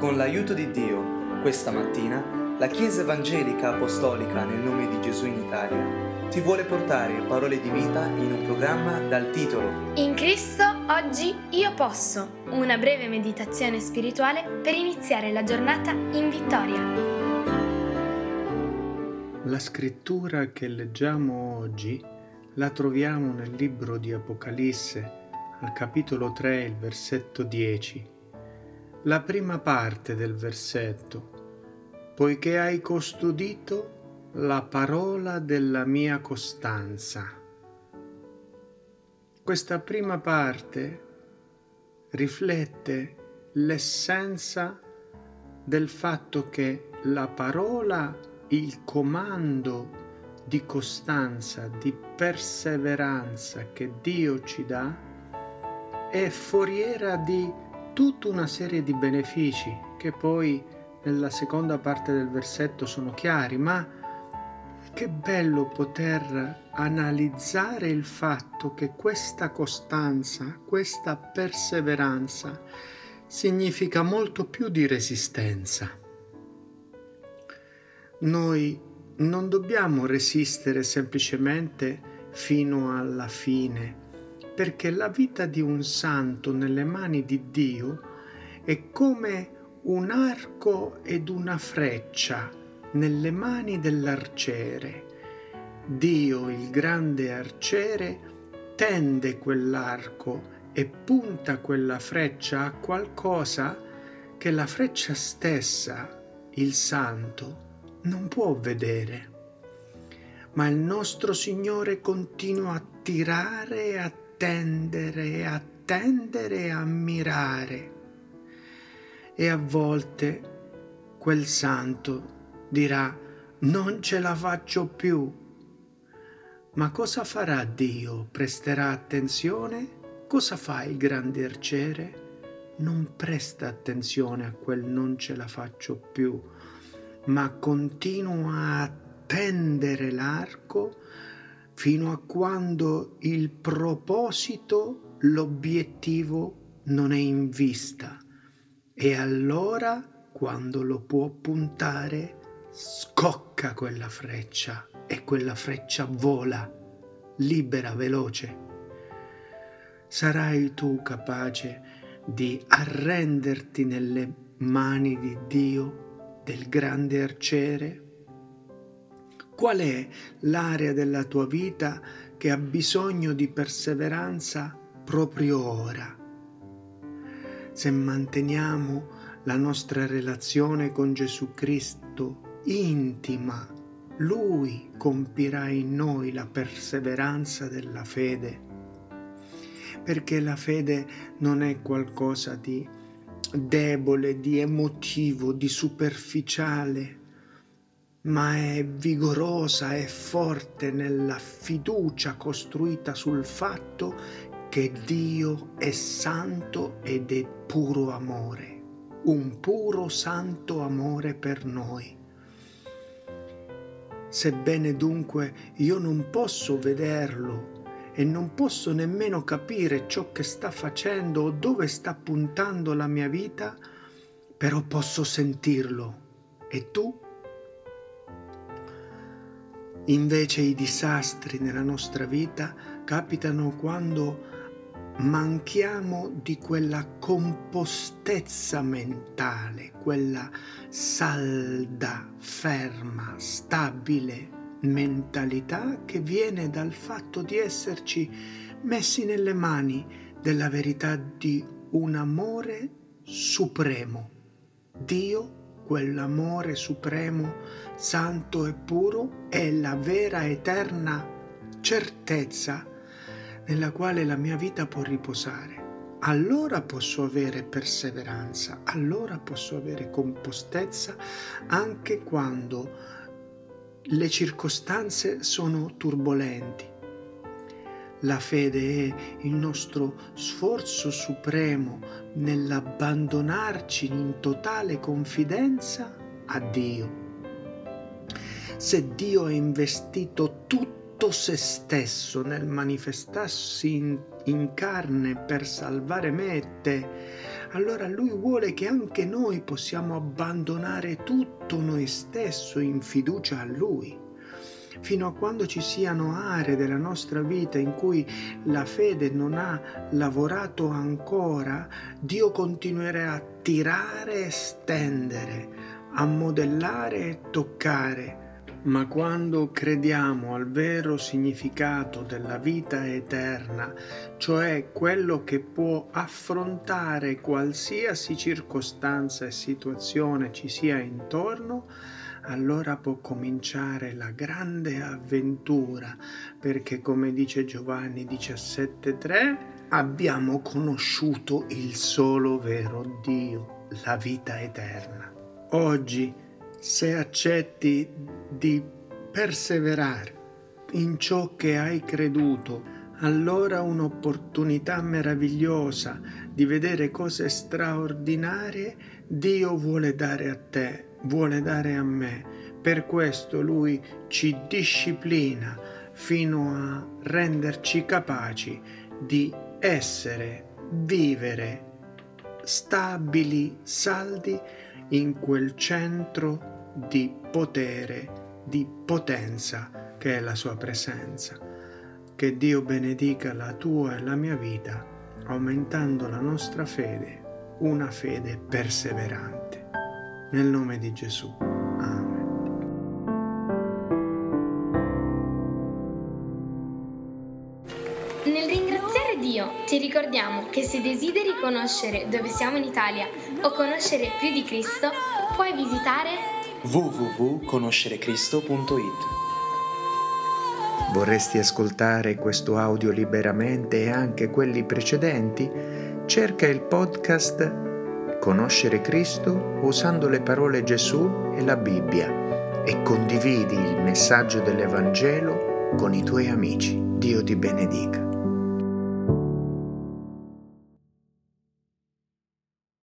Con l'aiuto di Dio, questa mattina, la Chiesa Evangelica Apostolica nel nome di Gesù in Italia ti vuole portare parole di vita in un programma dal titolo In Cristo, oggi, io posso! Una breve meditazione spirituale per iniziare la giornata in vittoria. La scrittura che leggiamo oggi la troviamo nel libro di Apocalisse, al capitolo 3, il versetto 10. La prima parte del versetto: poiché hai custodito la parola della mia costanza. Questa prima parte riflette l'essenza del fatto che la parola, il comando di costanza, di perseveranza che Dio ci dà, è foriera di tutta una serie di benefici che poi nella seconda parte del versetto sono chiari, ma che bello poter analizzare il fatto che questa costanza, questa perseveranza significa molto più di resistenza. Noi non dobbiamo resistere semplicemente fino alla fine, perché la vita di un santo nelle mani di Dio è come un arco ed una freccia nelle mani dell'arciere. Dio, il grande arciere, tende quell'arco e punta quella freccia a qualcosa che la freccia stessa, il santo, non può vedere. Ma il nostro Signore continua a tirare e a attendere, ammirare, e a volte quel santo dirà: non ce la faccio più. Ma cosa farà Dio? Presterà attenzione? Cosa fa il grande arciere? Non presta attenzione a quel non ce la faccio più, ma continua a tendere l'arco fino a quando il proposito, l'obiettivo non è in vista, e allora, quando lo può puntare, scocca quella freccia e quella freccia vola, libera, veloce. Sarai tu capace di arrenderti nelle mani di Dio, del grande arciere? Qual è l'area della tua vita che ha bisogno di perseveranza proprio ora? Se manteniamo la nostra relazione con Gesù Cristo intima, Lui compirà in noi la perseveranza della fede, perché la fede non è qualcosa di debole, di emotivo, di superficiale, ma è vigorosa e forte nella fiducia costruita sul fatto che Dio è santo ed è puro amore, un puro santo amore per noi. Sebbene dunque io non posso vederlo e non posso nemmeno capire ciò che sta facendo o dove sta puntando la mia vita, però posso sentirlo. E tu? Invece i disastri nella nostra vita capitano quando manchiamo di quella compostezza mentale, quella salda, ferma, stabile mentalità che viene dal fatto di esserci messi nelle mani della verità di un amore supremo. Dio, quell'amore supremo, santo e puro, è la vera eterna certezza nella quale la mia vita può riposare. Allora posso avere perseveranza, allora posso avere compostezza anche quando le circostanze sono turbolenti. La fede è il nostro sforzo supremo nell'abbandonarci in totale confidenza a Dio. Se Dio ha investito tutto tutto se stesso nel manifestarsi in carne per salvare me e te, allora Lui vuole che anche noi possiamo abbandonare tutto noi stesso in fiducia a Lui, fino a quando ci siano aree della nostra vita in cui la fede non ha lavorato ancora. Dio continuerà a tirare e stendere, a modellare e toccare. Ma quando crediamo al vero significato della vita eterna, cioè quello che può affrontare qualsiasi circostanza e situazione ci sia intorno, allora può cominciare la grande avventura, perché come dice Giovanni 17,3, abbiamo conosciuto il solo vero Dio, la vita eterna. Oggi, se accetti di perseverare in ciò che hai creduto, allora un'opportunità meravigliosa di vedere cose straordinarie Dio vuole dare a te, vuole dare a me. Per questo Lui ci disciplina fino a renderci capaci di essere, vivere stabili, saldi in quel centro di potere, di potenza che è la sua presenza. Che Dio benedica la tua e la mia vita, aumentando la nostra fede, una fede perseverante. Nel nome di Gesù. Amen. Nel ringraziare Dio ti ricordiamo che se desideri conoscere dove siamo in Italia o conoscere più di Cristo, puoi visitare www.conoscerecristo.it. Vorresti ascoltare questo audio liberamente e anche quelli precedenti? Cerca il podcast Conoscere Cristo usando le parole Gesù e la Bibbia e condividi il messaggio dell'Evangelo con i tuoi amici. Dio ti benedica.